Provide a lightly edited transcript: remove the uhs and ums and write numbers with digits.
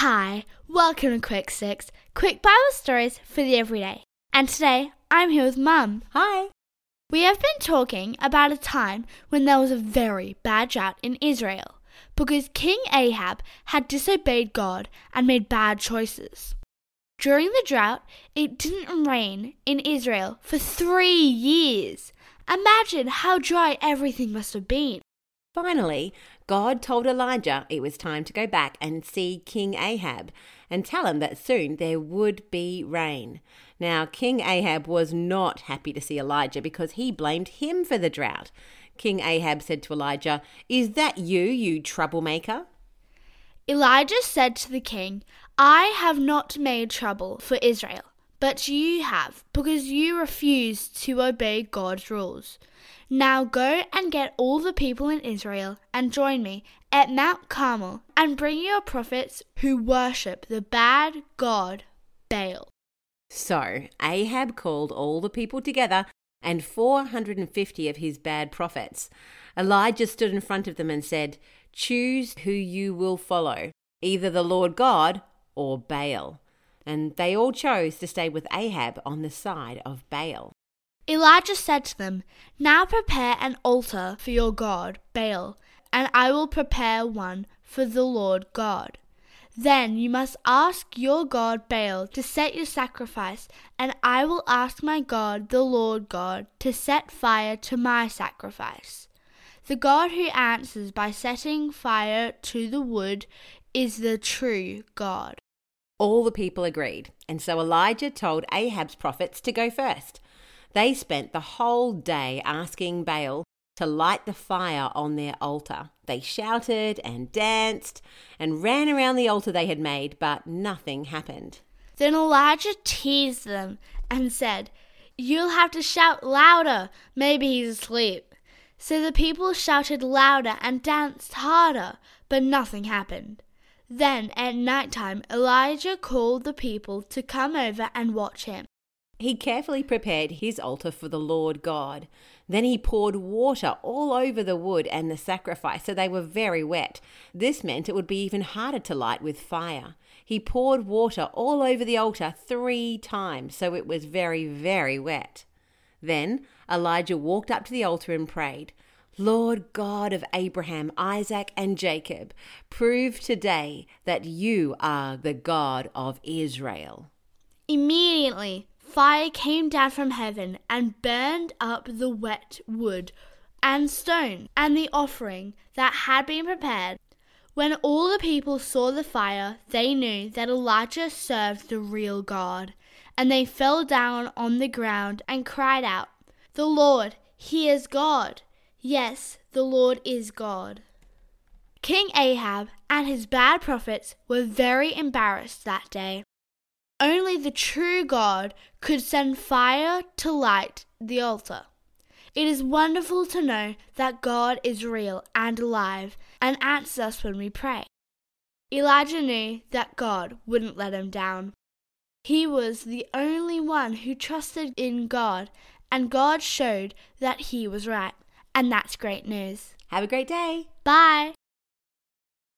Hi, welcome to Quick 6, quick Bible stories for the everyday. And today, I'm here with Mum. Hi. We have been talking about a time when there was a very bad drought in Israel because King Ahab had disobeyed God and made bad choices. During the drought, it didn't rain in Israel for 3 years. Imagine how dry everything must have been. Finally, God told Elijah it was time to go back and see King Ahab and tell him that soon there would be rain. Now, King Ahab was not happy to see Elijah because he blamed him for the drought. King Ahab said to Elijah, "Is that you, you troublemaker?" Elijah said to the king, "I have not made trouble for Israel, but you have, because you refuse to obey God's rules. Now go and get all the people in Israel and join me at Mount Carmel and bring your prophets who worship the bad god Baal." So Ahab called all the people together and 450 of his bad prophets. Elijah stood in front of them and said, "Choose who you will follow, either the Lord God or Baal." And they all chose to stay with Ahab on the side of Baal. Elijah said to them, "Now prepare an altar for your god, Baal, and I will prepare one for the Lord God. Then you must ask your god, Baal, to set your sacrifice, and I will ask my god, the Lord God, to set fire to my sacrifice. The God who answers by setting fire to the wood is the true God." All the people agreed, and so Elijah told Ahab's prophets to go first. They spent the whole day asking Baal to light the fire on their altar. They shouted and danced and ran around the altar they had made, but nothing happened. Then Elijah teased them and said, "You'll have to shout louder. Maybe he's asleep." So the people shouted louder and danced harder, but nothing happened. Then at nighttime, Elijah called the people to come over and watch him. He carefully prepared his altar for the Lord God. Then he poured water all over the wood and the sacrifice, so they were very wet. This meant it would be even harder to light with fire. He poured water all over the altar 3 times, so it was very, very wet. Then Elijah walked up to the altar and prayed, "Lord God of Abraham, Isaac and Jacob, prove today that you are the God of Israel." Immediately, fire came down from heaven and burned up the wet wood and stone and the offering that had been prepared. When all the people saw the fire, they knew that Elijah served the real God, and they fell down on the ground and cried out, "The Lord, He is God. Yes, the Lord is God." King Ahab and his bad prophets were very embarrassed that day. Only the true God could send fire to light the altar. It is wonderful to know that God is real and alive and answers us when we pray. Elijah knew that God wouldn't let him down. He was the only one who trusted in God, and God showed that he was right. And that's great news. Have a great day. Bye.